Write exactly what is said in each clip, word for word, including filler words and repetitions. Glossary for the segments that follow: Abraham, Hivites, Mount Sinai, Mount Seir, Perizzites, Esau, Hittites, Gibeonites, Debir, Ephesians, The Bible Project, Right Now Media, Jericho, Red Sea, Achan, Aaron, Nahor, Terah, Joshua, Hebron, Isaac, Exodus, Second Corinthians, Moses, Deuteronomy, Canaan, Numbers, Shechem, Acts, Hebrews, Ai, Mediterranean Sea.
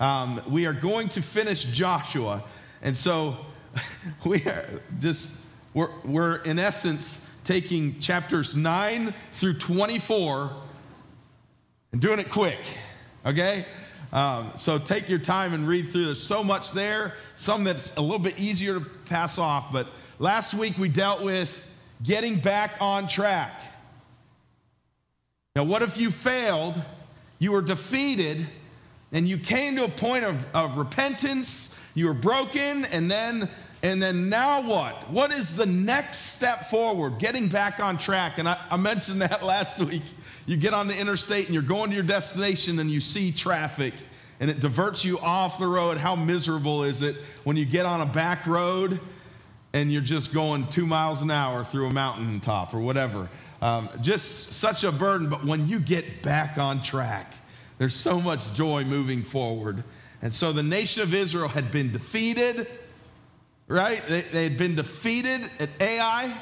Um, we are going to finish Joshua, and so we are just we're we're in essence taking chapters nine through twenty-four and doing it quick, okay? Um, so take your time and read through. There's so much there. Some that's a little bit easier to pass off, but last week we dealt with getting back on track. Now, what if you failed? You were defeated, and you came to a point of, of repentance. You were broken, and then and then now what? What is the next step forward? Getting back on track. And I, I mentioned that last week. You get on the interstate, and you're going to your destination, and you see traffic, and it diverts you off the road. How miserable is it when you get on a back road, and you're just going two miles an hour through a mountaintop or whatever? Um, just such a burden. But when you get back on track, there's so much joy moving forward. And so the nation of Israel had been defeated, right? They, they had been defeated at Ai,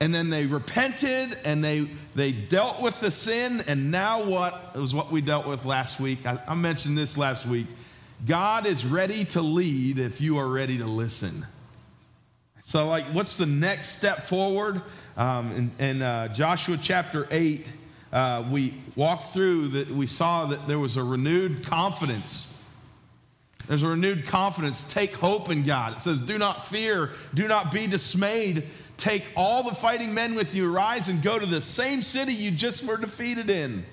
and then they repented, and they they dealt with the sin. And now what? It was what we dealt with last week. I, I mentioned this last week. God is ready to lead if you are ready to listen. So, like, what's the next step forward? Um, in in uh, Joshua chapter eight, uh, we walked through that. We saw that there was a renewed confidence. There's a renewed confidence. Take hope in God. It says, do not fear. Do not be dismayed. Take all the fighting men with you. Rise and go to the same city you just were defeated in.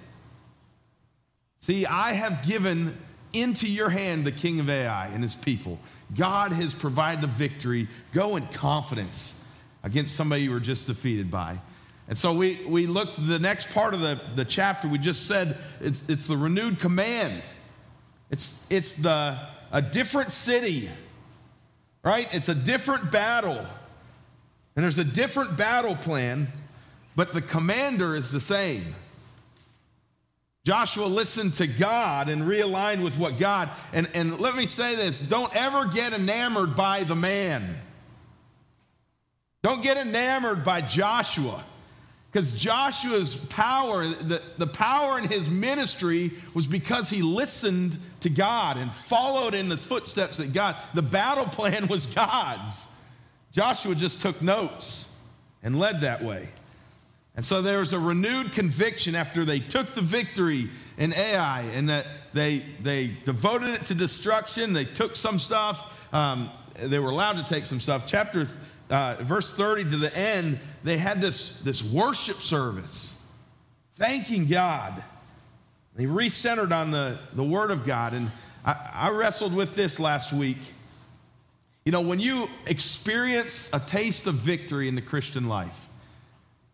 See, I have given into your hand the king of Ai and his people. God has provided a victory. Go in confidence against somebody you were just defeated by. And so we, we looked, the next part of the, the chapter, we just said it's it's the renewed command. It's it's the a different city, right? It's a different battle. And there's a different battle plan, but the commander is the same. Joshua listened to God and realigned with what God, and, and let me say this, don't ever get enamored by the man. Don't get enamored by Joshua, because Joshua's power, the, the power in his ministry was because he listened to God and followed in the footsteps that God, the battle plan was God's. Joshua just took notes and led that way. And so there was a renewed conviction after they took the victory in Ai, and that they they devoted it to destruction. They took some stuff. Um, they were allowed to take some stuff. Chapter uh, verse thirty to the end, they had this, this worship service, thanking God. They recentered on the, the Word of God. And I, I wrestled with this last week. You know, when you experience a taste of victory in the Christian life,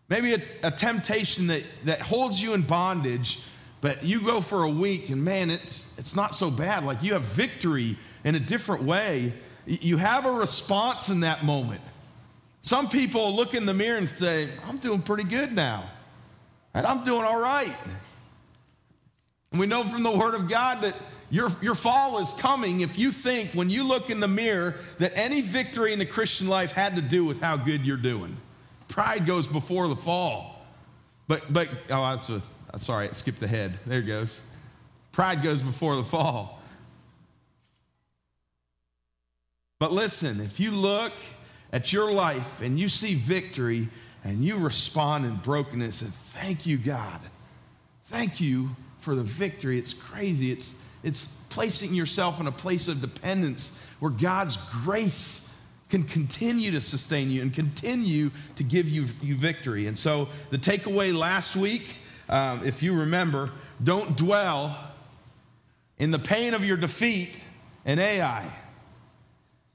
maybe a, a temptation that, that holds you in bondage, but you go for a week and, man, it's it's not so bad. Like, you have victory in a different way. You have a response in that moment. Some people look in the mirror and say, I'm doing pretty good now, and I'm doing all right. And we know from the Word of God that your, your fall is coming if you think when you look in the mirror that any victory in the Christian life had to do with how good you're doing. Pride goes before the fall, but but oh, that's a, sorry, I skipped ahead. There it goes. Pride goes before the fall. But listen, if you look at your life and you see victory and you respond in brokenness and thank you, God, thank you for the victory. It's crazy. It's it's placing yourself in a place of dependence where God's grace can continue to sustain you and continue to give you, you victory. And so the takeaway last week, um, if you remember, don't dwell in the pain of your defeat in Ai.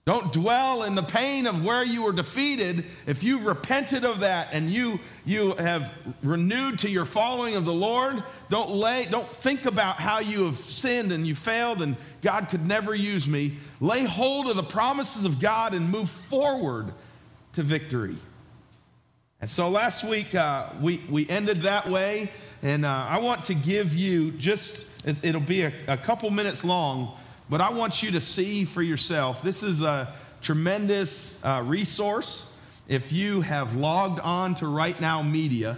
Don't dwell in the pain of where you were defeated. If you've repented of that and you you have renewed to your following of the Lord, don't lay don't think about how you have sinned and you failed and God could never use me. Lay hold of the promises of God and move forward to victory. And so last week, uh, we, we ended that way. And uh, I want to give you just, it'll be a, a couple minutes long, but I want you to see for yourself. This is a tremendous uh, resource. If you have logged on to Right Now Media,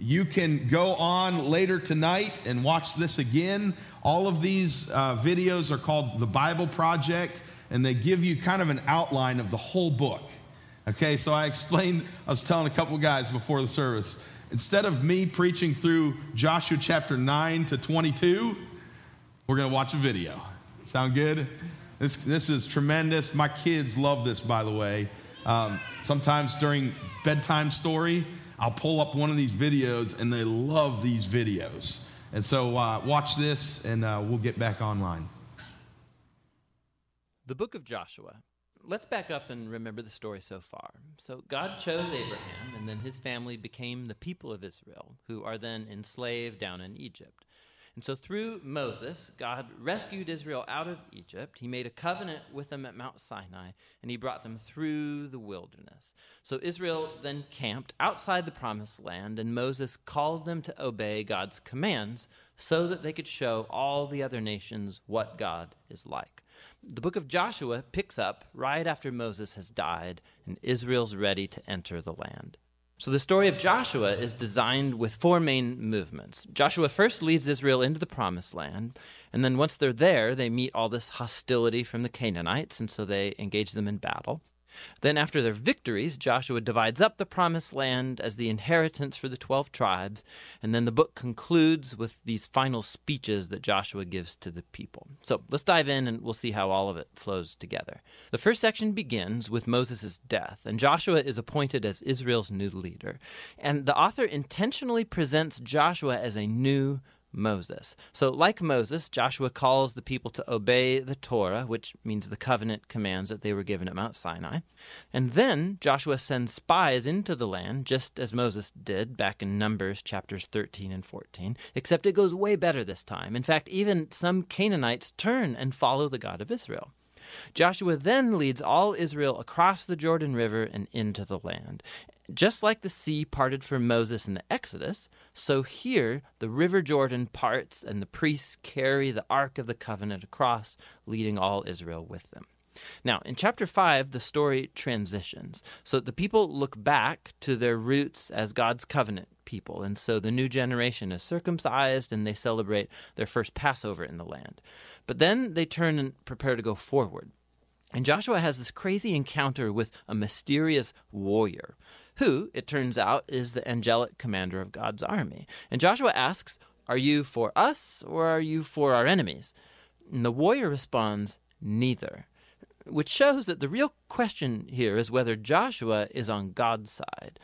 You can go on later tonight and watch this again. All of these uh, videos are called The Bible Project, and they give you kind of an outline of the whole book. Okay, so I explained, I was telling a couple guys before the service, instead of me preaching through Joshua chapter nine to twenty-two, we're going to watch a video. Sound good? This this is tremendous. My kids love this, by the way. Um, sometimes during bedtime story, I'll pull up one of these videos, and they love these videos. And so uh, watch this, and uh, we'll get back online. The book of Joshua. Let's back up and remember the story so far. So God chose Abraham, and then his family became the people of Israel, who are then enslaved down in Egypt. And so through Moses, God rescued Israel out of Egypt. He made a covenant with them at Mount Sinai, and he brought them through the wilderness. So Israel then camped outside the promised land, and Moses called them to obey God's commands so that they could show all the other nations what God is like. The book of Joshua picks up right after Moses has died, and Israel's ready to enter the land. So the story of Joshua is designed with four main movements. Joshua first leads Israel into the promised land, and then once they're there, they meet all this hostility from the Canaanites, and so they engage them in battle. Then after their victories, Joshua divides up the promised land as the inheritance for the twelve tribes, and then the book concludes with these final speeches that Joshua gives to the people. So let's dive in and we'll see how all of it flows together. The first section begins with Moses' death, and Joshua is appointed as Israel's new leader. And the author intentionally presents Joshua as a new Moses. So like Moses, Joshua calls the people to obey the Torah, which means the covenant commands that they were given at Mount Sinai. And then Joshua sends spies into the land, just as Moses did back in Numbers chapters thirteen and fourteen, except it goes way better this time. In fact, even some Canaanites turn and follow the God of Israel. Joshua then leads all Israel across the Jordan River and into the land. Just like the sea parted for Moses in the Exodus, so here the River Jordan parts and the priests carry the Ark of the Covenant across, leading all Israel with them. Now, in chapter five, the story transitions. So the people look back to their roots as God's covenant people, and so the new generation is circumcised and they celebrate their first Passover in the land. But then they turn and prepare to go forward. And Joshua has this crazy encounter with a mysterious warrior who, it turns out, is the angelic commander of God's army. And Joshua asks, "Are you for us or are you for our enemies?" And the warrior responds, "Neither," which shows that the real question here is whether Joshua is on God's side.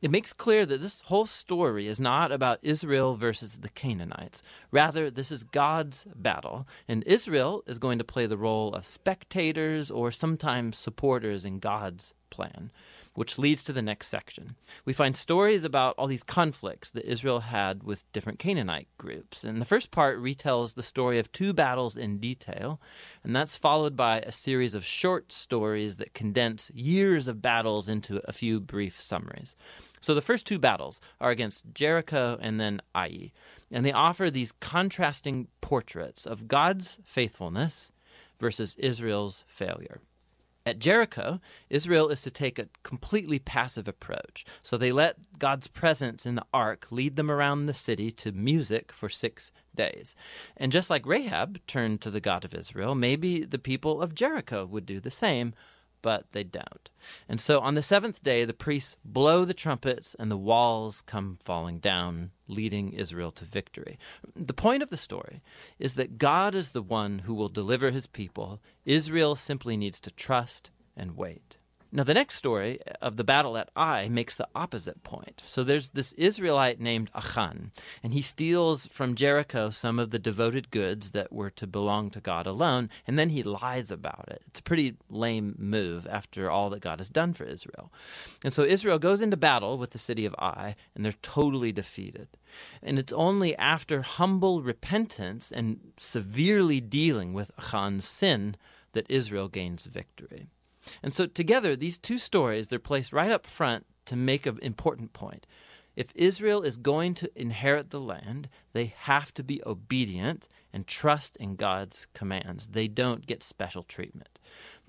It makes clear that this whole story is not about Israel versus the Canaanites. Rather, this is God's battle, and Israel is going to play the role of spectators or sometimes supporters in God's plan, which leads to the next section. We find stories about all these conflicts that Israel had with different Canaanite groups. And the first part retells the story of two battles in detail, and that's followed by a series of short stories that condense years of battles into a few brief summaries. So the first two battles are against Jericho and then Ai, and they offer these contrasting portraits of God's faithfulness versus Israel's failure. At Jericho, Israel is to take a completely passive approach. So they let God's presence in the ark lead them around the city to music for six days. And just like Rahab turned to the God of Israel, maybe the people of Jericho would do the same, but they don't. And so on the seventh day, the priests blow the trumpets and the walls come falling down, leading Israel to victory. The point of the story is that God is the one who will deliver his people. Israel simply needs to trust and wait. Now, the next story of the battle at Ai makes the opposite point. So there's this Israelite named Achan, and he steals from Jericho some of the devoted goods that were to belong to God alone, and then he lies about it. It's a pretty lame move after all that God has done for Israel. And so Israel goes into battle with the city of Ai, and they're totally defeated. And it's only after humble repentance and severely dealing with Achan's sin that Israel gains victory. And so together, these two stories, they're placed right up front to make an important point. If Israel is going to inherit the land, they have to be obedient and trust in God's commands. They don't get special treatment.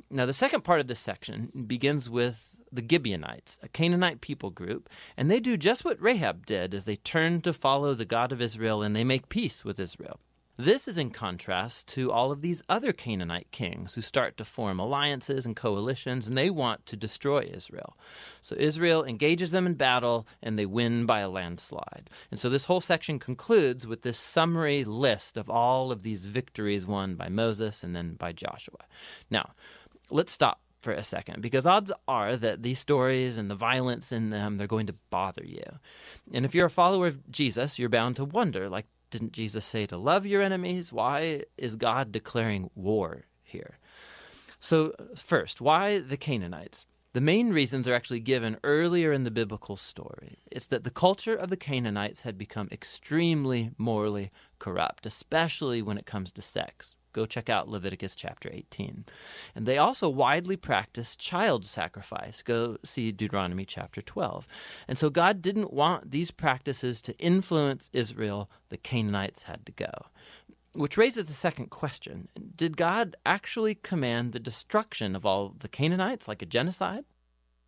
Now, the second part of this section begins with the Gibeonites, a Canaanite people group, and they do just what Rahab did as they turn to follow the God of Israel and they make peace with Israel. This is in contrast to all of these other Canaanite kings who start to form alliances and coalitions, and they want to destroy Israel. So Israel engages them in battle, and they win by a landslide. And so this whole section concludes with this summary list of all of these victories won by Moses and then by Joshua. Now, let's stop for a second, because odds are that these stories and the violence in them, they're going to bother you. And if you're a follower of Jesus, you're bound to wonder, like, didn't Jesus say to love your enemies? Why is God declaring war here? So first, why the Canaanites? The main reasons are actually given earlier in the biblical story. It's that the culture of the Canaanites had become extremely morally corrupt, especially when it comes to sex. Go check out Leviticus chapter eighteen. And they also widely practiced child sacrifice. Go see Deuteronomy chapter twelve. And so God didn't want these practices to influence Israel. The Canaanites had to go. Which raises the second question. Did God actually command the destruction of all the Canaanites, like a genocide?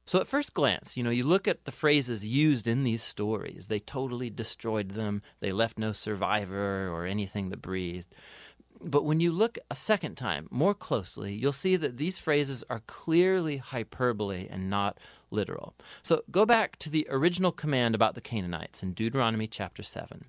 So at first glance, you know, you look at the phrases used in these stories. They totally destroyed them. They left no survivor or anything that breathed. But when you look a second time, more closely, you'll see that these phrases are clearly hyperbole and not literal. So go back to the original command about the Canaanites in Deuteronomy chapter seven.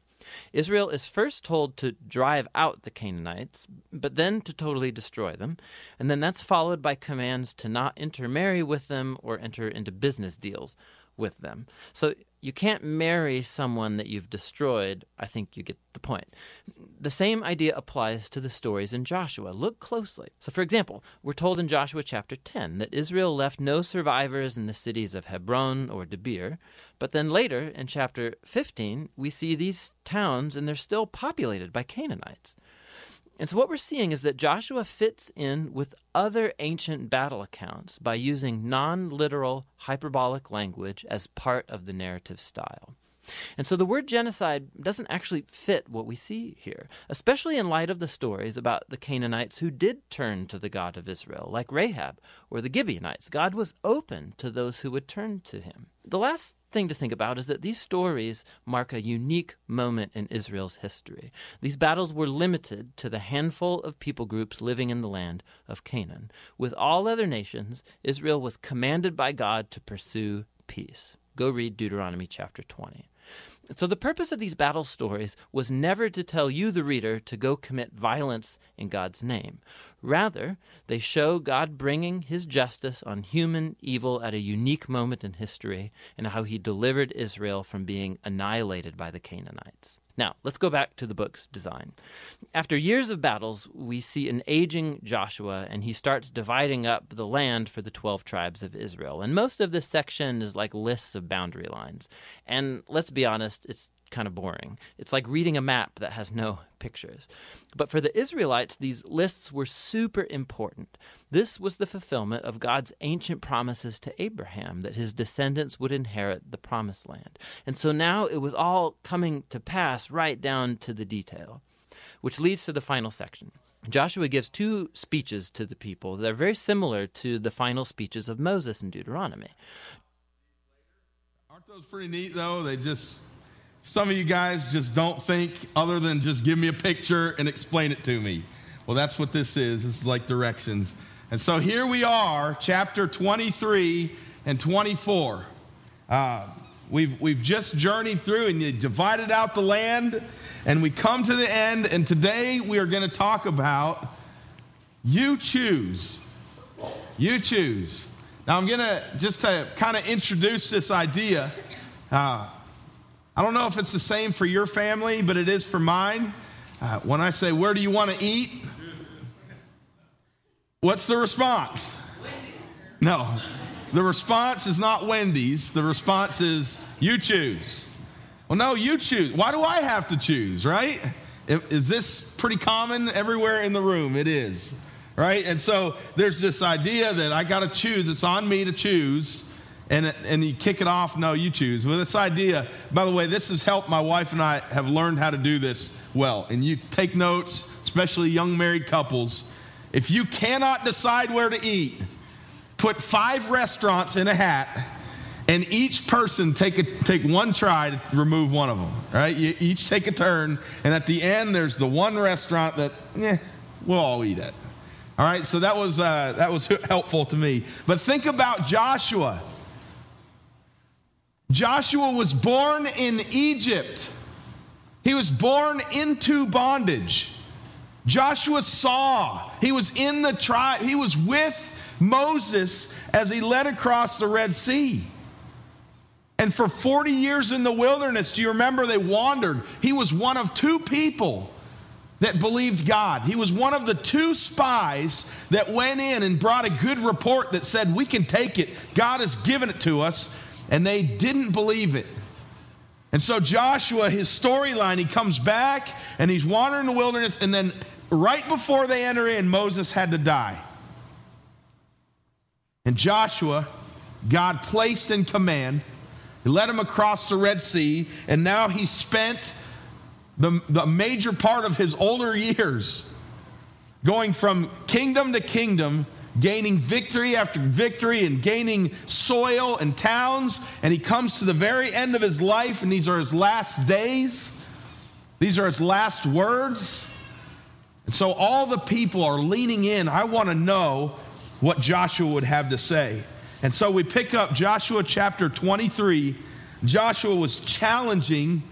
Israel is first told to drive out the Canaanites, but then to totally destroy them. And then that's followed by commands to not intermarry with them or enter into business deals with them. So you can't marry someone that you've destroyed. I think you get the point. The same idea applies to the stories in Joshua. Look closely. So, for example, we're told in Joshua chapter ten that Israel left no survivors in the cities of Hebron or Debir. But then later in chapter fifteen, we see these towns and they're still populated by Canaanites. And so what we're seeing is that Joshua fits in with other ancient battle accounts by using non-literal hyperbolic language as part of the narrative style. And so the word genocide doesn't actually fit what we see here, especially in light of the stories about the Canaanites who did turn to the God of Israel, like Rahab or the Gibeonites. God was open to those who would turn to him. The last thing to think about is that these stories mark a unique moment in Israel's history. These battles were limited to the handful of people groups living in the land of Canaan. With all other nations, Israel was commanded by God to pursue peace. Go read Deuteronomy chapter twenty. So the purpose of these battle stories was never to tell you, the reader, to go commit violence in God's name. Rather, they show God bringing his justice on human evil at a unique moment in history and how he delivered Israel from being annihilated by the Canaanites. Now, let's go back to the book's design. After years of battles, we see an aging Joshua, and he starts dividing up the land for the twelve tribes of Israel. And most of this section is like lists of boundary lines. And let's be honest, it's kind of boring. It's like reading a map that has no pictures. But for the Israelites, these lists were super important. This was the fulfillment of God's ancient promises to Abraham that his descendants would inherit the promised land. And so now it was all coming to pass right down to the detail, which leads to the final section. Joshua gives two speeches to the people that are very similar to the final speeches of Moses in Deuteronomy. Aren't those pretty neat, though? They just... Some of you guys just don't think other than just give me a picture and explain it to me. Well, that's what this is. This is like directions. And so here we are, chapter twenty-three and twenty-four. Uh, we've we've just journeyed through and you divided out the land, and we come to the end. And today we are going to talk about you choose. You choose. Now I'm going to just to kind of introduce this idea. Uh, I don't know if it's the same for your family, but it is for mine. Uh, when I say, where do you want to eat? What's the response? Wendy's. No, the response is not Wendy's. The response is, you choose. Well, no, you choose. Why do I have to choose, right? Is this pretty common everywhere in the room? It is, right? And so there's this idea that I got to choose. It's on me to choose. And, and you kick it off, no, you choose. Well, this idea, by the way, this has helped. My wife and I have learned how to do this well. And you take notes, especially young married couples. If you cannot decide where to eat, put five restaurants in a hat, and each person take a, take one try to remove one of them, right? You each take a turn, and at the end, there's the one restaurant that, eh, we'll all eat at. All right, so that was uh, that was helpful to me. But think about Joshua. Joshua was born in Egypt. He was born into bondage. Joshua saw. He was in the tribe. He was with Moses as he led across the Red Sea. And for forty years in the wilderness, do you remember they wandered? He was one of two people that believed God. He was one of the two spies that went in and brought a good report that said, we can take it. God has given it to us. And they didn't believe it. And so Joshua, his storyline, he comes back and he's wandering the wilderness. And then right before they enter in, Moses had to die. And Joshua, God placed in command. He led him across the Red Sea. And now he spent the, the major part of his older years going from kingdom to kingdom, gaining victory after victory and gaining soil and towns. And he comes to the very end of his life, and these are his last days. These are his last words. And so all the people are leaning in. I want to know what Joshua would have to say. And so we pick up Joshua chapter twenty-three. Joshua was challenging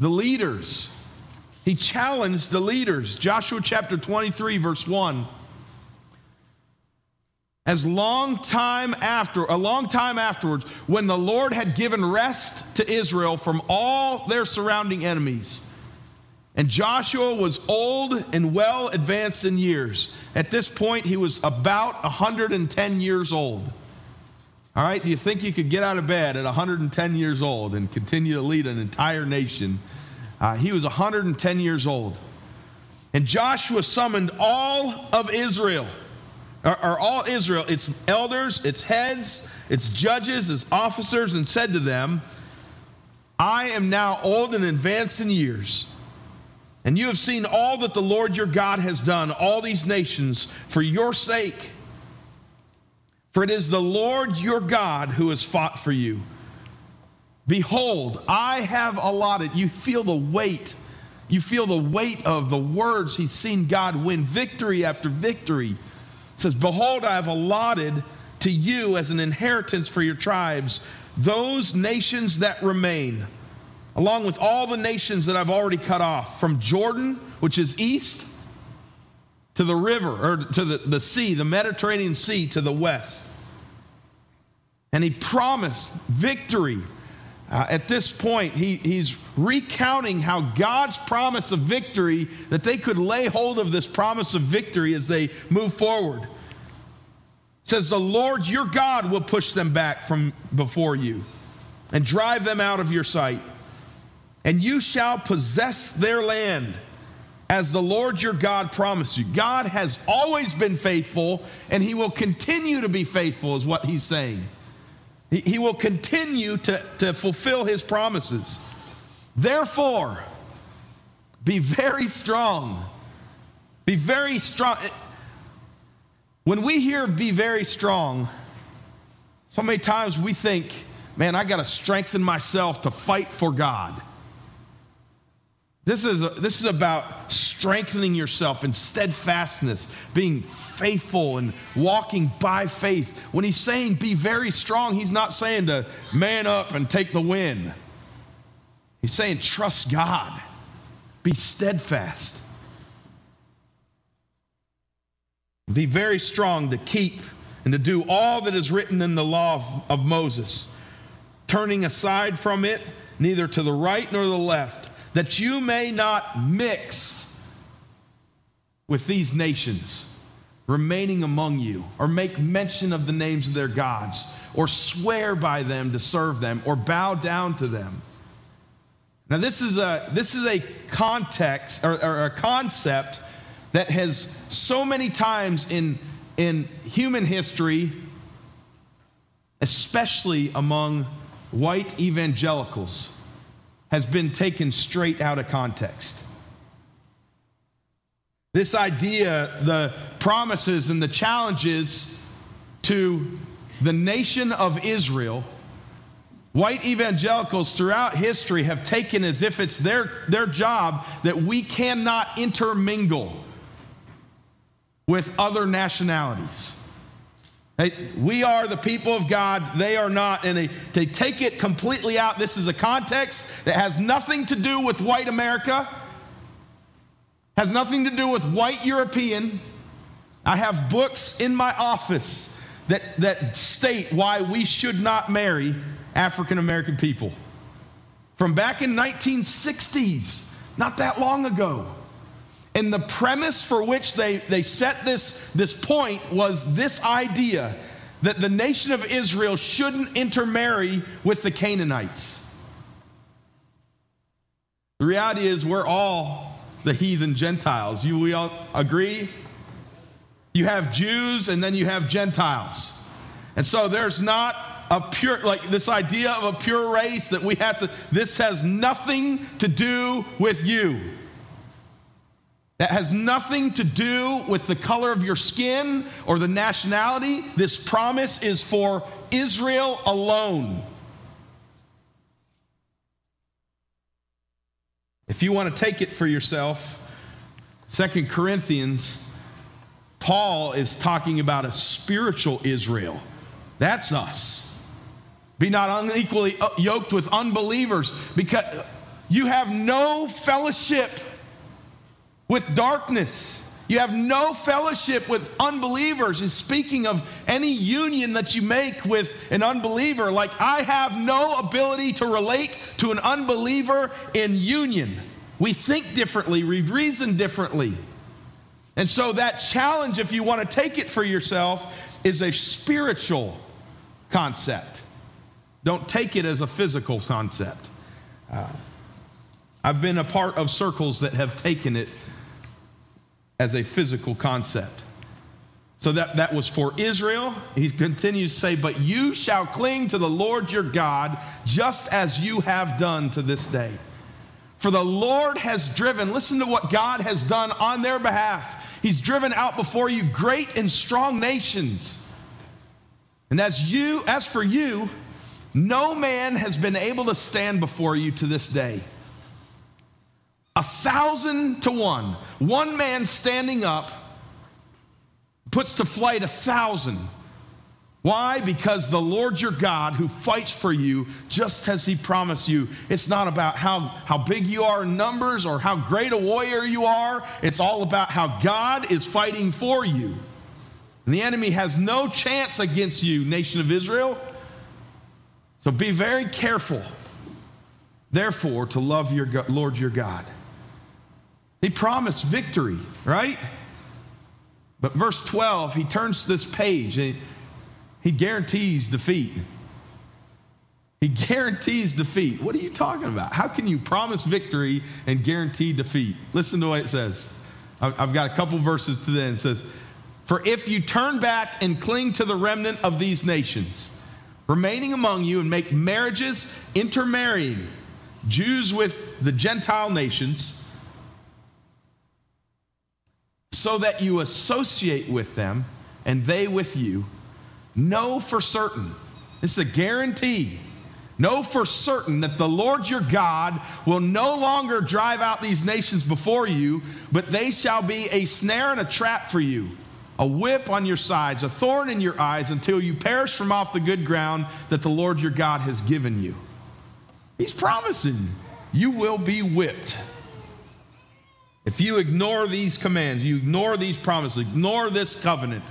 the leaders. He challenged the leaders. Joshua chapter twenty-three, verse one. As long time after, a long time afterwards, when the Lord had given rest to Israel from all their surrounding enemies, and Joshua was old and well advanced in years. At this point, he was about one hundred ten years old. All right, do you think you could get out of bed at one hundred ten years old and continue to lead an entire nation? Uh, he was one hundred ten years old. And Joshua summoned all of Israel. Are all Israel, its elders, its heads, its judges, its officers, and said to them, I am now old and advanced in years, and you have seen all that the Lord your God has done, all these nations, for your sake. For it is the Lord your God who has fought for you. Behold, I have allotted. You feel the weight. You feel the weight of the words. He's seen God win victory after victory. It says, behold, I have allotted to you as an inheritance for your tribes those nations that remain, along with all the nations that I've already cut off, from Jordan, which is east, to the river, or to the, the sea, the Mediterranean Sea, to the west. And he promised victory. Uh, at this point, he, he's recounting how God's promise of victory, that they could lay hold of this promise of victory as they move forward. It says, the Lord your God will push them back from before you and drive them out of your sight. And you shall possess their land as the Lord your God promised you. God has always been faithful, and he will continue to be faithful is what he's saying. He will continue to, to fulfill his promises. Therefore, be very strong. Be very strong. When we hear be very strong, so many times we think, man, I got to strengthen myself to fight for God. This is, a, this is about strengthening yourself in steadfastness, being faithful and walking by faith. When he's saying be very strong, he's not saying to man up and take the win. He's saying trust God. Be steadfast. Be very strong to keep and to do all that is written in the law of, of Moses, turning aside from it neither to the right nor the left, that you may not mix with these nations remaining among you, or make mention of the names of their gods, or swear by them to serve them, or bow down to them. Now this is a this is a context or, or a concept that has so many times in in human history, especially among white evangelicals, has been taken straight out of context. This idea, the promises and the challenges to the nation of Israel, white evangelicals throughout history have taken as if it's their, their job that we cannot intermingle with other nationalities. They, we are the people of God, they are not, and they, they take it completely out. This is a context that has nothing to do with white America, has nothing to do with white European. I have books in my office that, that state why we should not marry African American people. From back in nineteen sixties, not that long ago. And the premise for which they, they set this, this point was this idea that the nation of Israel shouldn't intermarry with the Canaanites. The reality is we're all the heathen Gentiles. You, we all agree? You have Jews and then you have Gentiles. And so there's not a pure, like this idea of a pure race that we have to, this has nothing to do with you. That has nothing to do with the color of your skin or the nationality. This promise is for Israel alone. If you want to take it for yourself, Second Corinthians, Paul is talking about a spiritual Israel. That's us. Be not unequally yoked with unbelievers, because you have no fellowship with darkness. You have no fellowship with unbelievers. Is speaking of any union that you make with an unbeliever. Like, I have no ability to relate to an unbeliever in union. We think differently, we reason differently. And so that challenge, if you want to take it for yourself, is a spiritual concept. Don't take it as a physical concept. Uh, I've been a part of circles that have taken it as a physical concept. So that, that was for Israel. He continues to say, but you shall cling to the Lord your God, just as you have done to this day. For the Lord has driven, listen to what God has done on their behalf. He's driven out before you great and strong nations. And as you, as for you, no man has been able to stand before you to this day. A thousand to one, one man standing up puts to flight a thousand. Why? Because the Lord your God who fights for you just as he promised you. It's not about how, how big you are in numbers or how great a warrior you are. It's all about how God is fighting for you. And the enemy has no chance against you, nation of Israel. So be very careful, therefore, to love your God, Lord your God. He promised victory, right? But verse twelve, he turns this page and he guarantees defeat. He guarantees defeat. What are you talking about? How can you promise victory and guarantee defeat? Listen to what it says. I've got a couple verses to then. It says, for if you turn back and cling to the remnant of these nations, remaining among you, and make marriages, intermarrying Jews with the Gentile nations, so that you associate with them and they with you, know for certain, this is a guarantee, know for certain that the Lord your God will no longer drive out these nations before you, but they shall be a snare and a trap for you, a whip on your sides, a thorn in your eyes, until you perish from off the good ground that the Lord your God has given you. He's promising you will be whipped. If you ignore these commands, you ignore these promises, ignore this covenant.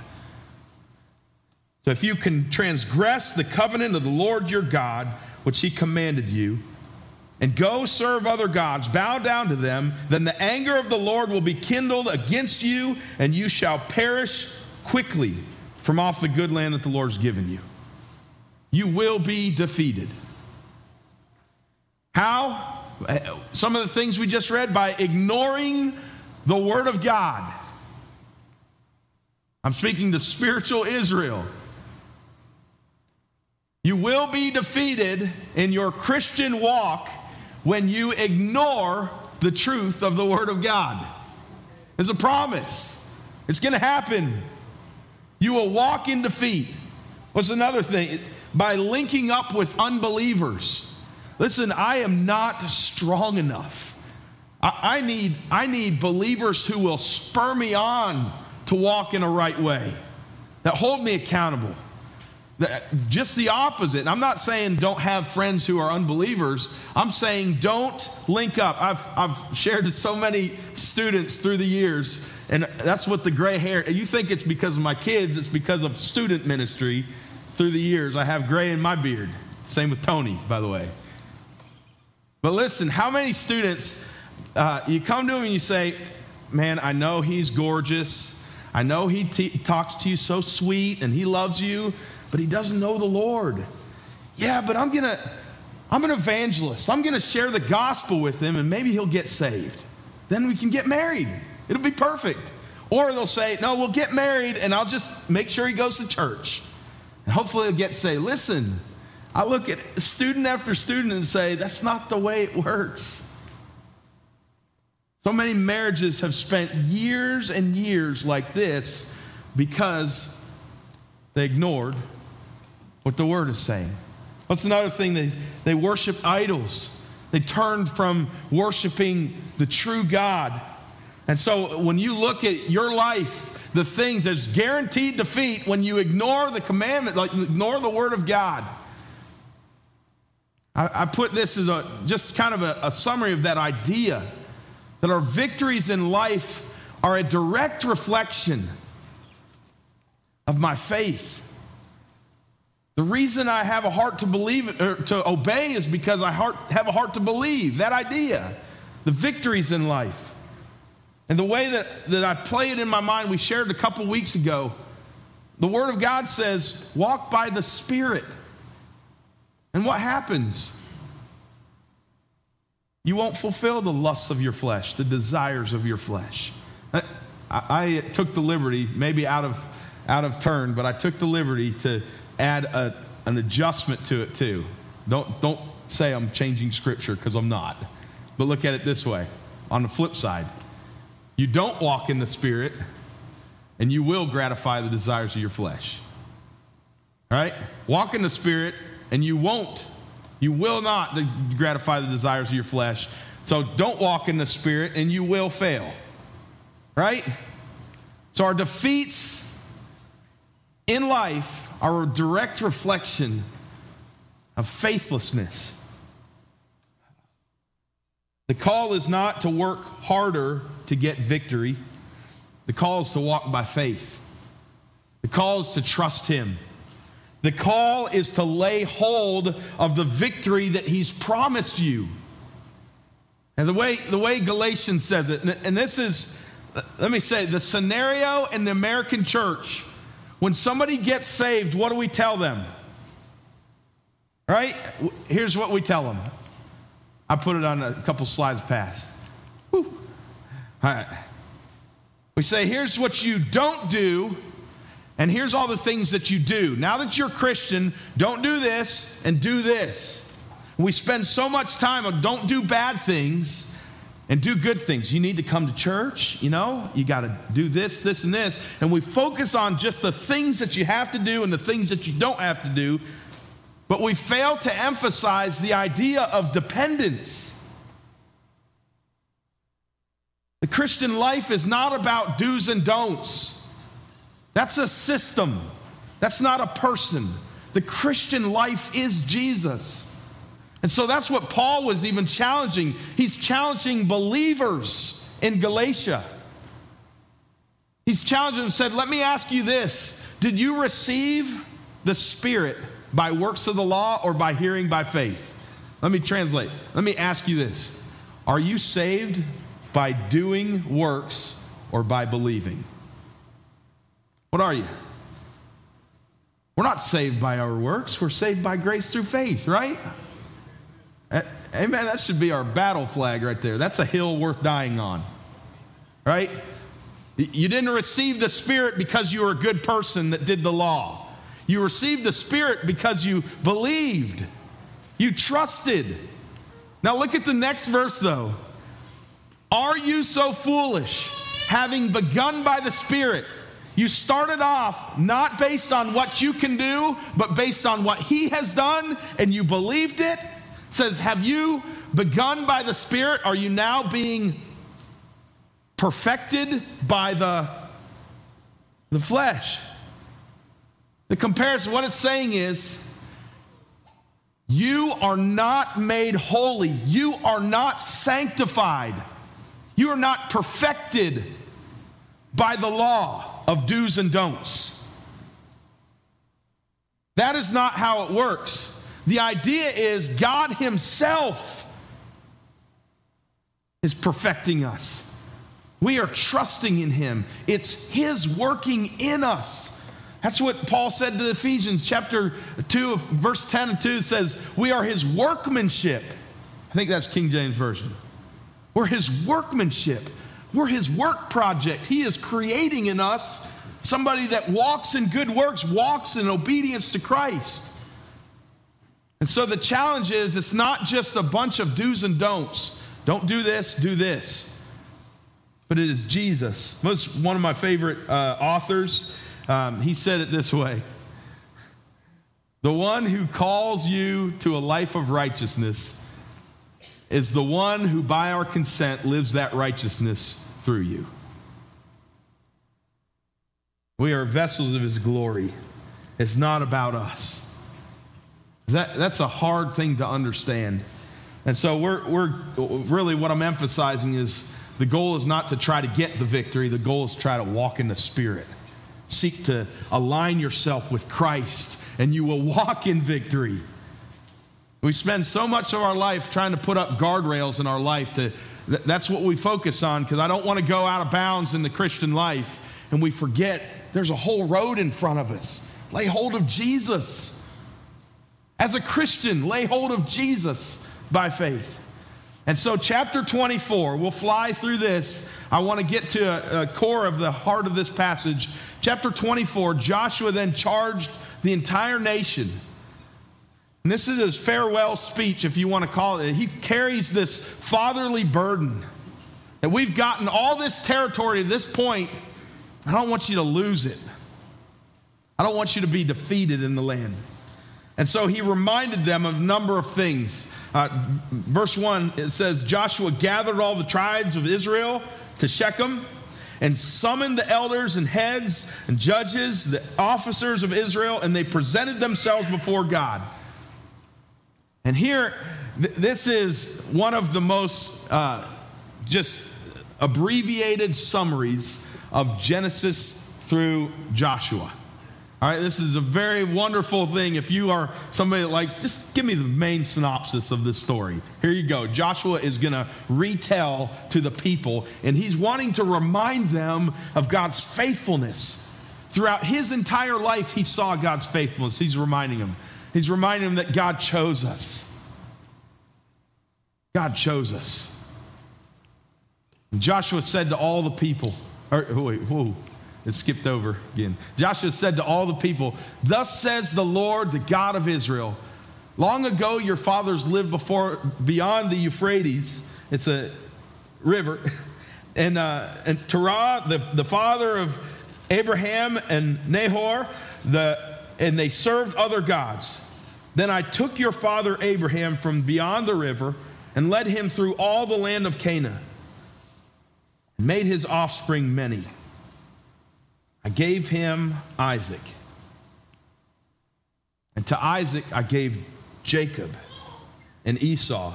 So if you can transgress the covenant of the Lord your God, which he commanded you, and go serve other gods, bow down to them, then the anger of the Lord will be kindled against you, and you shall perish quickly from off the good land that the Lord's given you. You will be defeated. How? Some of the things we just read, by ignoring the word of God. I'm speaking to spiritual Israel. You will be defeated in your Christian walk when you ignore the truth of the word of God. It's a promise. It's going to happen. You will walk in defeat. What's another thing? By linking up with unbelievers. Listen, I am not strong enough. I, I need I need believers who will spur me on to walk in a right way, that hold me accountable. That, just the opposite. And I'm not saying don't have friends who are unbelievers. I'm saying don't link up. I've I've shared with so many students through the years, and that's what the gray hair. You think it's because of my kids? It's because of student ministry. Through the years, I have gray in my beard. Same with Tony, by the way. But listen, how many students, uh, you come to him and you say, man, I know he's gorgeous. I know he te- talks to you so sweet and he loves you, but he doesn't know the Lord. Yeah, but I'm gonna, I'm an evangelist. I'm gonna share the gospel with him and maybe he'll get saved. Then we can get married. It'll be perfect. Or they'll say, no, we'll get married and I'll just make sure he goes to church. And hopefully he'll get saved. Listen, I look at student after student and say, that's not the way it works. So many marriages have spent years and years like this because they ignored what the word is saying. What's another thing? They, they worship idols. They turned from worshiping the true God. And so when you look at your life, the things that's guaranteed defeat when you ignore the commandment, like ignore the word of God. I, I put this as a just kind of a, a summary of that idea that our victories in life are a direct reflection of my faith. The reason I have a heart to believe or to obey is because I heart, have a heart to believe. That idea, the victories in life. And the way that, that I play it in my mind, we shared a couple weeks ago, the Word of God says, walk by the Spirit. And what happens? You won't fulfill the lusts of your flesh, the desires of your flesh. I, I took the liberty, maybe out of out of turn, but I took the liberty to add a, an adjustment to it too. Don't, don't say I'm changing Scripture, because I'm not. But look at it this way, on the flip side. You don't walk in the Spirit, and you will gratify the desires of your flesh. All right? Walk in the Spirit, and you won't. You will not gratify the desires of your flesh. So don't walk in the Spirit, and you will fail. Right? So our defeats in life are a direct reflection of faithlessness. The call is not to work harder to get victory. The call is to walk by faith. The call is to trust him. The call is to lay hold of the victory that he's promised you. And the way the way Galatians says it, and this is, let me say, the scenario in the American church, when somebody gets saved, what do we tell them? Right? Here's what we tell them. I put it on a couple slides past. Whew. All right. We say, here's what you don't do, and here's all the things that you do. Now that you're a Christian, don't do this and do this. We spend so much time on don't do bad things and do good things. You need to come to church, you know, you got to do this, this, and this. And we focus on just the things that you have to do and the things that you don't have to do, but we fail to emphasize the idea of dependence. The Christian life is not about do's and don'ts. That's a system. That's not a person. The Christian life is Jesus. And so that's what Paul was even challenging. He's challenging believers in Galatia. He's challenging them and said, let me ask you this. Did you receive the Spirit by works of the law or by hearing by faith? Let me translate. Let me ask you this. Are you saved by doing works or by believing? What are you? We're not saved by our works. We're saved by grace through faith, right? Amen. That should be our battle flag right there. That's a hill worth dying on, right? You didn't receive the Spirit because you were a good person that did the law. You received the Spirit because you believed. You trusted. Now look at the next verse, though. Are you so foolish, having begun by the Spirit, You started off not based on what you can do, but based on what he has done, and you believed it. It says, have you begun by the Spirit? Are you now being perfected by the, the flesh? The comparison, what it's saying is, you are not made holy. You are not sanctified. You are not perfected by the law of do's and don'ts. That is not how it works. The idea is God himself is perfecting us. We are trusting in him. It's his working in us. That's what Paul said to the Ephesians, chapter two, verse ten and two, it says, we are his workmanship. I think that's King James Version. We're his workmanship. We're his work project. He is creating in us somebody that walks in good works, walks in obedience to Christ. And so the challenge is, it's not just a bunch of do's and don'ts. Don't do this, do this. But it is Jesus. Most, one of my favorite uh, authors, um, he said it this way. The one who calls you to a life of righteousness is the one who by our consent lives that righteousness through you. We are vessels of his glory. It's not about us. That, that's a hard thing to understand. And so we're, we're really, what I'm emphasizing is the goal is not to try to get the victory. The goal is to try to walk in the Spirit. Seek to align yourself with Christ and you will walk in victory. We spend so much of our life trying to put up guardrails in our life. To, th- that's what we focus on, because I don't want to go out of bounds in the Christian life. And we forget there's a whole road in front of us. Lay hold of Jesus. As a Christian, lay hold of Jesus by faith. And so chapter twenty-four, we'll fly through this. I want to get to a, a core of the heart of this passage. Chapter twenty-four, Joshua then charged the entire nation. And this is his farewell speech, if you want to call it. He carries this fatherly burden that we've gotten all this territory to this point. I don't want you to lose it. I don't want you to be defeated in the land. And so he reminded them of a number of things. Uh, verse one, it says, Joshua gathered all the tribes of Israel to Shechem and summoned the elders and heads and judges, the officers of Israel, and they presented themselves before God. And here, th- this is one of the most uh, just abbreviated summaries of Genesis through Joshua. All right, this is a very wonderful thing. If you are somebody that likes, just give me the main synopsis of this story. Here you go. Joshua is going to retell to the people, and he's wanting to remind them of God's faithfulness. Throughout his entire life, he saw God's faithfulness. He's reminding them. He's reminding them that God chose us. God chose us. And Joshua said to all the people, or, oh wait, whoa, it skipped over again. Joshua said to all the people, thus says the Lord, the God of Israel, long ago your fathers lived before beyond the Euphrates, it's a river, and, uh, and Terah, the, the father of Abraham and Nahor, the and they served other gods. Then I took your father Abraham from beyond the river and led him through all the land of Canaan and made his offspring many. I gave him Isaac. And to Isaac I gave Jacob and Esau.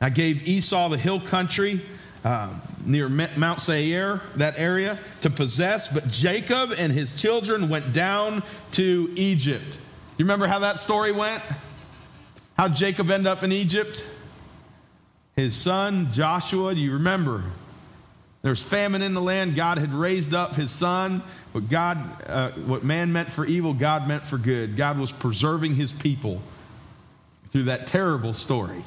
I gave Esau the hill country uh, near Mount Seir, that area, to possess, but Jacob and his children went down to Egypt. You remember how that story went? How Jacob ended up in Egypt? His son, Joshua, do you remember? There was famine in the land. God had raised up his son. What God, uh, what man meant for evil, God meant for good. God was preserving his people through that terrible story.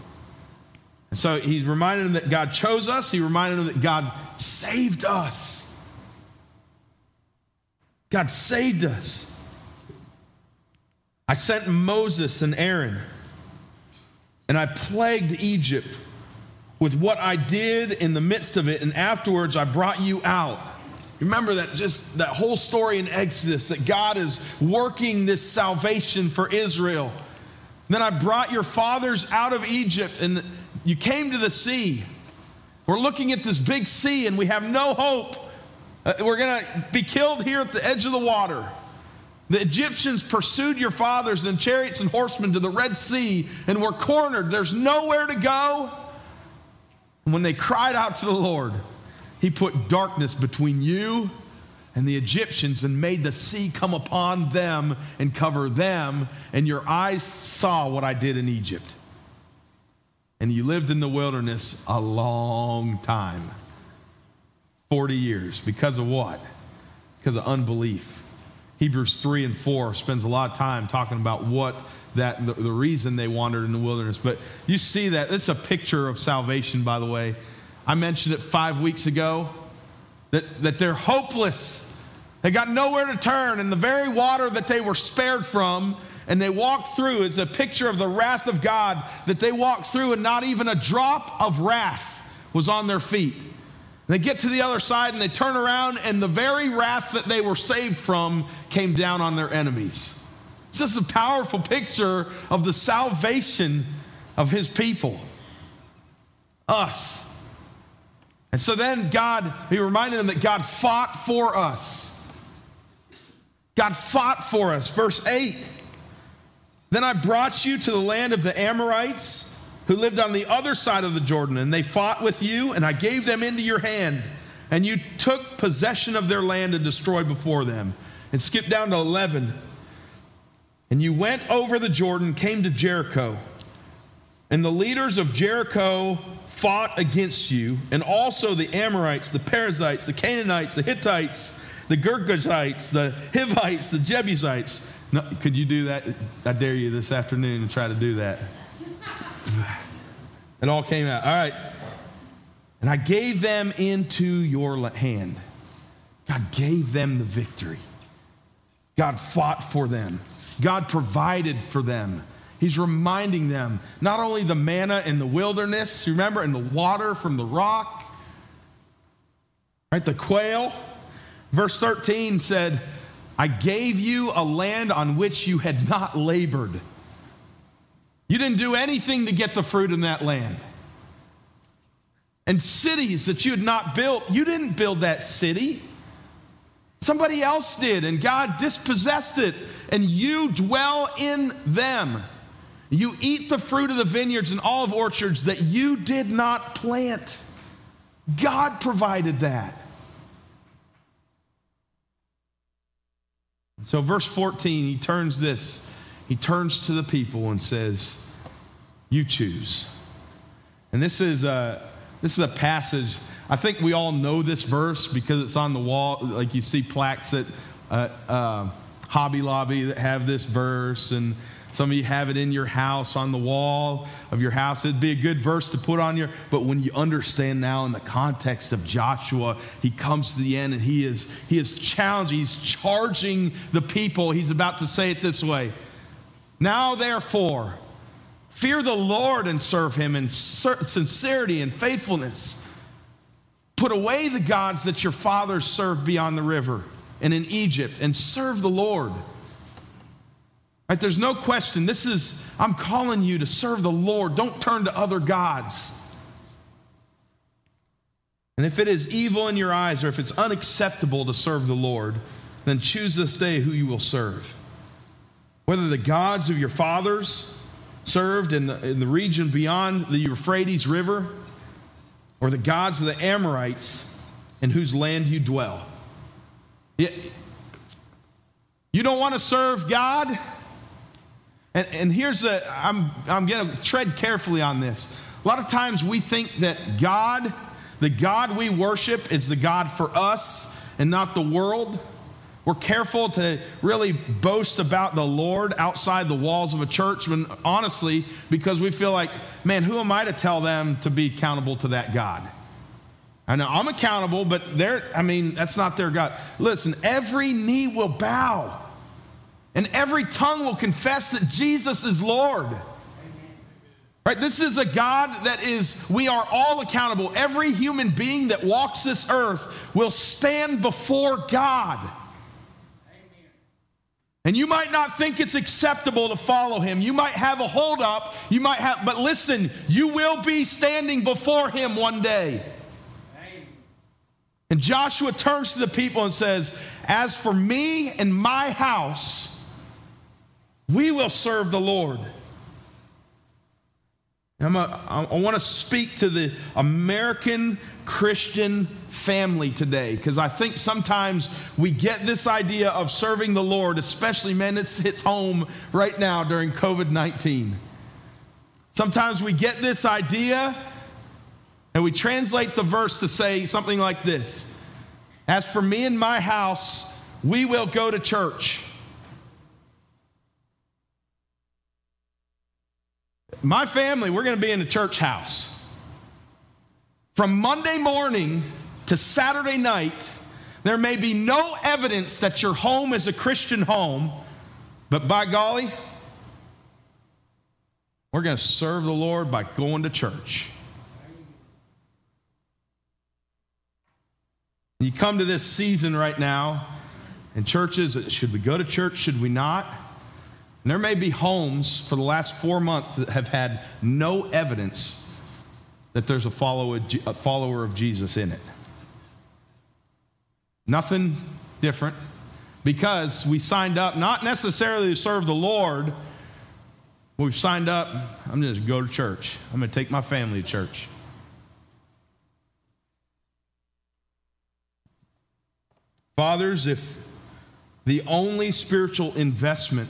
So he's reminded him that God chose us. He reminded him that God saved us. God saved us. I sent Moses and Aaron, and I plagued Egypt with what I did in the midst of it, and afterwards I brought you out. Remember that just that whole story in Exodus, that God is working this salvation for Israel. Then I brought your fathers out of Egypt and you came to the sea. We're looking at this big sea and we have no hope. We're going to be killed here at the edge of the water. The Egyptians pursued your fathers in chariots and horsemen to the Red Sea and were cornered. There's nowhere to go. And when they cried out to the Lord, he put darkness between you and the Egyptians and made the sea come upon them and cover them. And your eyes saw what I did in Egypt. And you lived in the wilderness a long time, forty years. Because of what? Because of unbelief. Hebrews three and four spends a lot of time talking about what that the, the reason they wandered in the wilderness. But you see that. It's a picture of salvation, by the way. I mentioned it five weeks ago, that, that they're hopeless. They got nowhere to turn, and the very water that they were spared from and they walked through is a picture of the wrath of God that they walked through, and not even a drop of wrath was on their feet. And they get to the other side and they turn around, and the very wrath that they were saved from came down on their enemies. It's just a powerful picture of the salvation of his people, us. And so then God, he reminded them that God fought for us. God fought for us. Verse eight. Then I brought you to the land of the Amorites, who lived on the other side of the Jordan, and they fought with you, and I gave them into your hand, and you took possession of their land and destroyed before them. And skip down to eleven. And you went over the Jordan, came to Jericho, and the leaders of Jericho fought against you, and also the Amorites, the Perizzites, the Canaanites, the Hittites, the Girgashites, the Hivites, the Jebusites. No, could you do that? I dare you this afternoon to try to do that. It all came out. All right. And I gave them into your hand. God gave them the victory. God fought for them. God provided for them. He's reminding them not only the manna in the wilderness, remember, and the water from the rock, right? The quail. Verse thirteen said, I gave you a land on which you had not labored. You didn't do anything to get the fruit in that land. And cities that you had not built, you didn't build that city. Somebody else did, and God dispossessed it, and you dwell in them. You eat the fruit of the vineyards and olive orchards that you did not plant. God provided that. So verse fourteen, he turns this. He turns to the people and says, you choose. And this is a, this is a passage. I think we all know this verse because it's on the wall. Like you see plaques at uh, uh, Hobby Lobby that have this verse. And some of you have it in your house, on the wall of your house. It'd be a good verse to put on your. But when you understand now in the context of Joshua, he comes to the end and he is, he is challenging. He's charging the people. He's about to say it this way. Now, therefore, fear the Lord and serve him in sincerity and faithfulness. Put away the gods that your fathers served beyond the river and in Egypt, and serve the Lord. Right, there's no question. This is, I'm calling you to serve the Lord. Don't turn to other gods. And if it is evil in your eyes, or if it's unacceptable to serve the Lord, then choose this day who you will serve. Whether the gods of your fathers served in the, in the region beyond the Euphrates River, or the gods of the Amorites in whose land you dwell. You don't want to serve God? And, and here's a, I'm, I'm going to tread carefully on this. A lot of times we think that God, the God we worship, is the God for us and not the world. We're careful to really boast about the Lord outside the walls of a church when, honestly, because we feel like, man, who am I to tell them to be accountable to that God? I know I'm accountable, but they're, I mean, that's not their God. Listen, every knee will bow and every tongue will confess that Jesus is Lord. Right? This is a God that is, we are all accountable. Every human being that walks this earth will stand before God. Amen. And you might not think it's acceptable to follow him. You might have a hold up. You might have, but listen, you will be standing before him one day. Amen. And Joshua turns to the people and says, as for me and my house, we will serve the Lord. I'm a, I want to speak to the American Christian family today, because I think sometimes we get this idea of serving the Lord, especially, man, it hits home right now during covid nineteen. Sometimes we get this idea and we translate the verse to say something like this: as for me and my house, we will go to church. My family, we're going to be in the church house. From Monday morning to Saturday night, there may be no evidence that your home is a Christian home, but by golly, we're going to serve the Lord by going to church. You come to this season right now, and churches, should we go to church, should we not? And there may be homes for the last four months that have had no evidence that there's a follower, a follower of Jesus in it. Nothing different, because we signed up not necessarily to serve the Lord, but we've signed up, I'm just going to go to church. I'm going to take my family to church. Fathers, if the only spiritual investment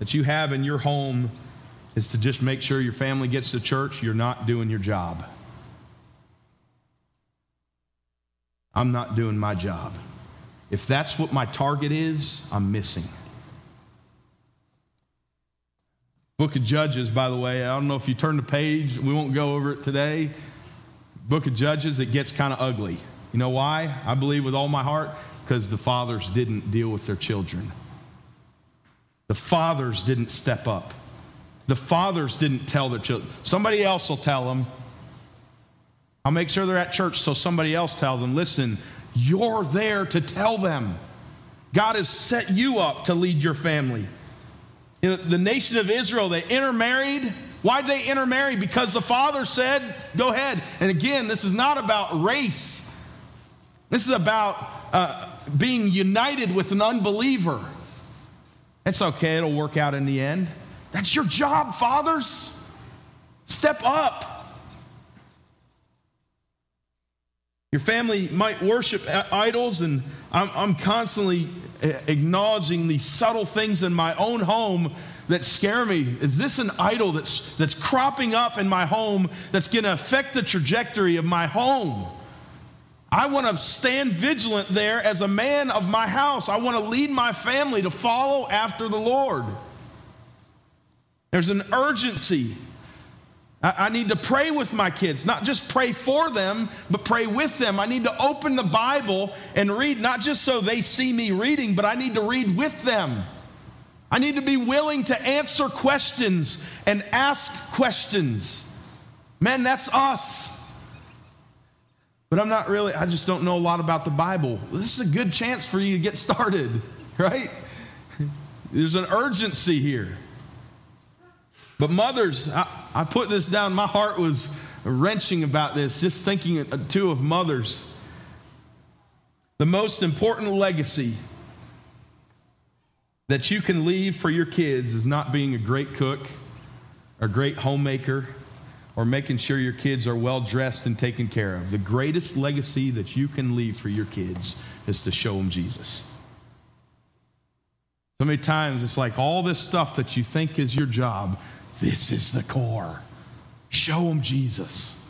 that you have in your home is to just make sure your family gets to church, you're not doing your job. I'm not doing my job. If that's what my target is, I'm missing. Book of Judges, by the way, I don't know if you turn the page, we won't go over it today. Book of Judges, it gets kind of ugly. You know why? I believe with all my heart, because the fathers didn't deal with their children. The fathers didn't step up. The fathers didn't tell their children. Somebody else will tell them. I'll make sure they're at church so somebody else tells them. Listen, you're there to tell them. God has set you up to lead your family. You know, the nation of Israel, they intermarried. Why did they intermarry? Because the father said, go ahead. And again, this is not about race. This is about uh, being united with an unbeliever. It's okay, it'll work out in the end. That's your job, fathers. Step up. Your family might worship idols, and I'm, I'm constantly acknowledging these subtle things in my own home that scare me. Is this an idol that's, that's cropping up in my home that's going to affect the trajectory of my home? I want to stand vigilant there as a man of my house. I want to lead my family to follow after the Lord. There's an urgency. I, I need to pray with my kids, not just pray for them, but pray with them. I need to open the Bible and read, not just so they see me reading, but I need to read with them. I need to be willing to answer questions and ask questions. Man, that's us. But I'm not really, I just don't know a lot about the Bible. This is a good chance for you to get started, right? There's an urgency here. But mothers, I, I put this down. My heart was wrenching about this, just thinking too of mothers. The most important legacy that you can leave for your kids is not being a great cook, a great homemaker, or making sure your kids are well-dressed and taken care of. The greatest legacy that you can leave for your kids is to show them Jesus. So many times it's like all this stuff that you think is your job, this is the core. Show them Jesus.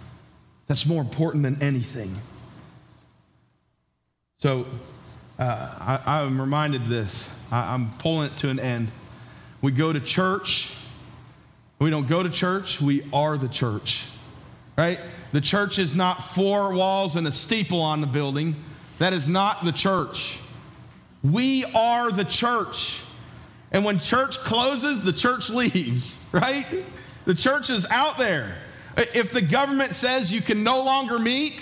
That's more important than anything. So uh, I, I'm reminded of this. I, I'm pulling it to an end. We go to church. We don't go to church, we are the church, right? The church is not four walls and a steeple on the building. That is not the church. We are the church. And when church closes, the church leaves, right? The church is out there. If the government says you can no longer meet,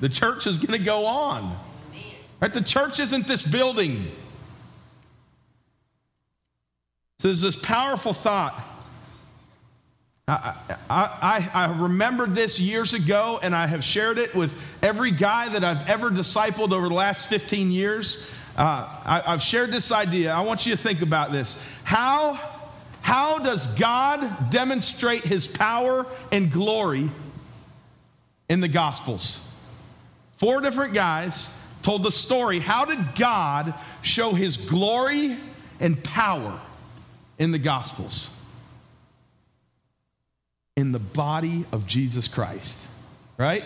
the church is going to go on. Right? The church isn't this building. So there's this powerful thought. I, I, I remembered this years ago, and I have shared it with every guy that I've ever discipled over the last fifteen years. Uh, I, I've shared this idea. I want you to think about this. How, how does God demonstrate his power and glory in the Gospels? Four different guys told the story. How did God show his glory and power in the Gospels? In the body of Jesus Christ, right?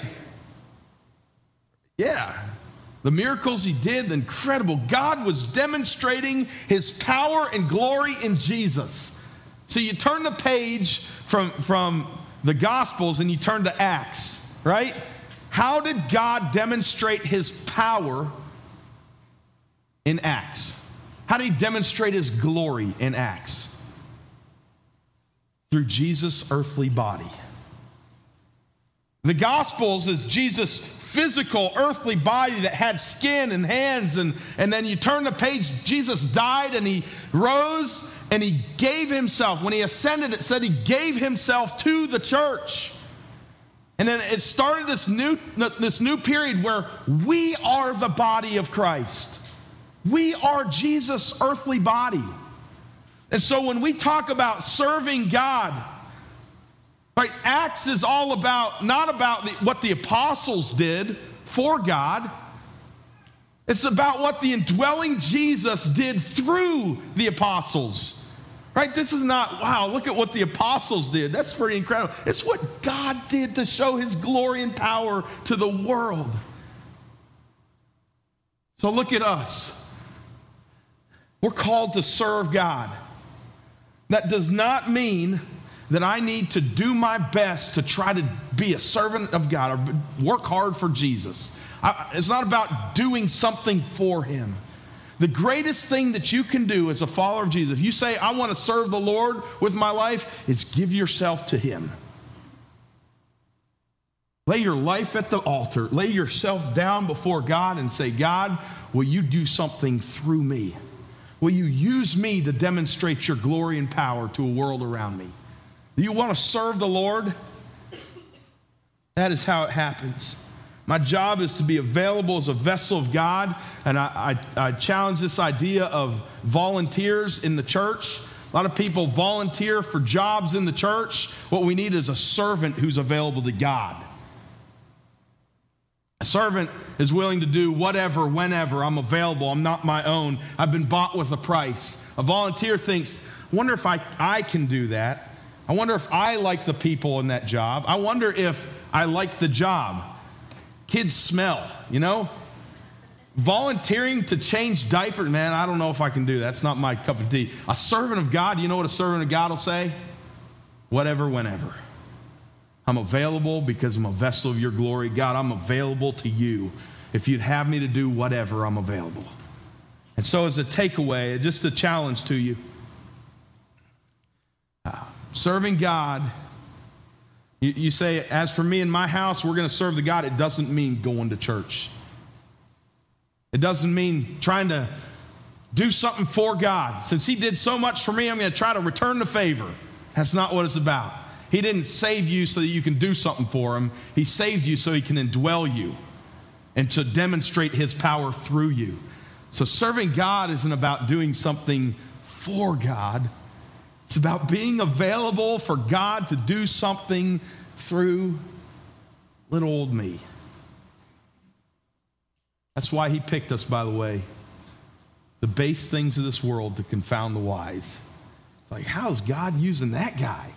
Yeah. The miracles he did, incredible. God was demonstrating his power and glory in Jesus. So you turn the page from, from the Gospels and you turn to Acts, right? How did God demonstrate his power in Acts? How did he demonstrate his glory in Acts? Through Jesus' earthly body. The Gospels is Jesus' physical earthly body that had skin and hands, and, and then you turn the page, Jesus died and he rose and he gave himself. When he ascended, it said he gave himself to the church. And then it started this new, this new period where we are the body of Christ. We are Jesus' earthly body. And so when we talk about serving God, right, Acts is all about, not about the, what the apostles did for God. It's about what the indwelling Jesus did through the apostles, right? This is not, wow, look at what the apostles did. That's pretty incredible. It's what God did to show his glory and power to the world. So look at us. We're called to serve God. That does not mean that I need to do my best to try to be a servant of God or work hard for Jesus. I, it's not about doing something for him. The greatest thing that you can do as a follower of Jesus, if you say, I want to serve the Lord with my life, is give yourself to him. Lay your life at the altar. Lay yourself down before God and say, God, will you do something through me? Will you use me to demonstrate your glory and power to a world around me? Do you want to serve the Lord? That is how it happens. My job is to be available as a vessel of God, and I, I, I challenge this idea of volunteers in the church. A lot of people volunteer for jobs in the church. What we need is a servant who's available to God. A servant is willing to do whatever, whenever. I'm available. I'm not my own. I've been bought with a price. A volunteer thinks, I wonder if I, I can do that. I wonder if I like the people in that job. I wonder if I like the job. Kids smell, you know? Volunteering to change diapers, man, I don't know if I can do that. That's not my cup of tea. A servant of God, you know what a servant of God will say? Whatever, whenever. I'm available because I'm a vessel of your glory. God, I'm available to you. If you'd have me to do whatever, I'm available. And so as a takeaway, just a challenge to you, uh, serving God, you, you say, as for me and my house, we're going to serve the God. It doesn't mean going to church. It doesn't mean trying to do something for God. Since he did so much for me, I'm going to try to return the favor. That's not what it's about. He didn't save you so that you can do something for him. He saved you so he can indwell you and to demonstrate his power through you. So serving God isn't about doing something for God. It's about being available for God to do something through little old me. That's why he picked us, by the way, the base things of this world to confound the wise. Like, how's God using that guy?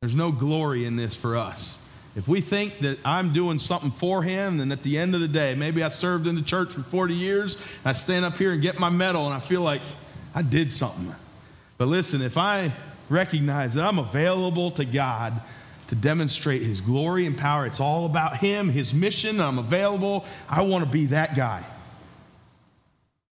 There's no glory in this for us. If we think that I'm doing something for him, then at the end of the day, maybe I served in the church for forty years, I stand up here and get my medal, and I feel like I did something. But listen, if I recognize that I'm available to God to demonstrate his glory and power, it's all about him, his mission, I'm available, I want to be that guy.